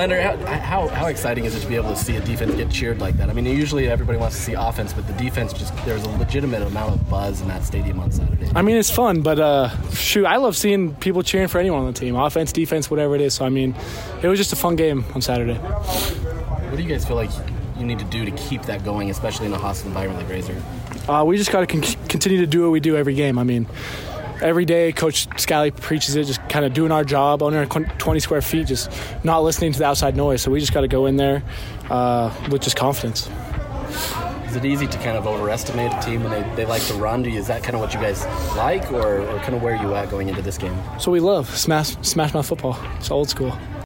Leonard, how exciting is it to be able to see a defense get cheered like that? I mean, usually everybody wants to see offense, but the defense, just there's a legitimate amount of buzz in that stadium on Saturday. I mean, it's fun, but shoot, I love seeing people cheering for anyone on the team, offense, defense, whatever it is. So, I mean, it was just a fun game on Saturday. What do you guys feel like you need to do to keep that going, especially in a hostile environment like Razor? We just got to continue to do what we do every game. I mean, every day Coach Scali preaches it, just kind of doing our job, owning our 20 square feet, just not listening to the outside noise. So we just got to go in there with just confidence. Is it easy to kind of overestimate a team when they like to run? Is that kind of what you guys like, or kind of where you at going into this game? So we love smash mouth football. It's old school.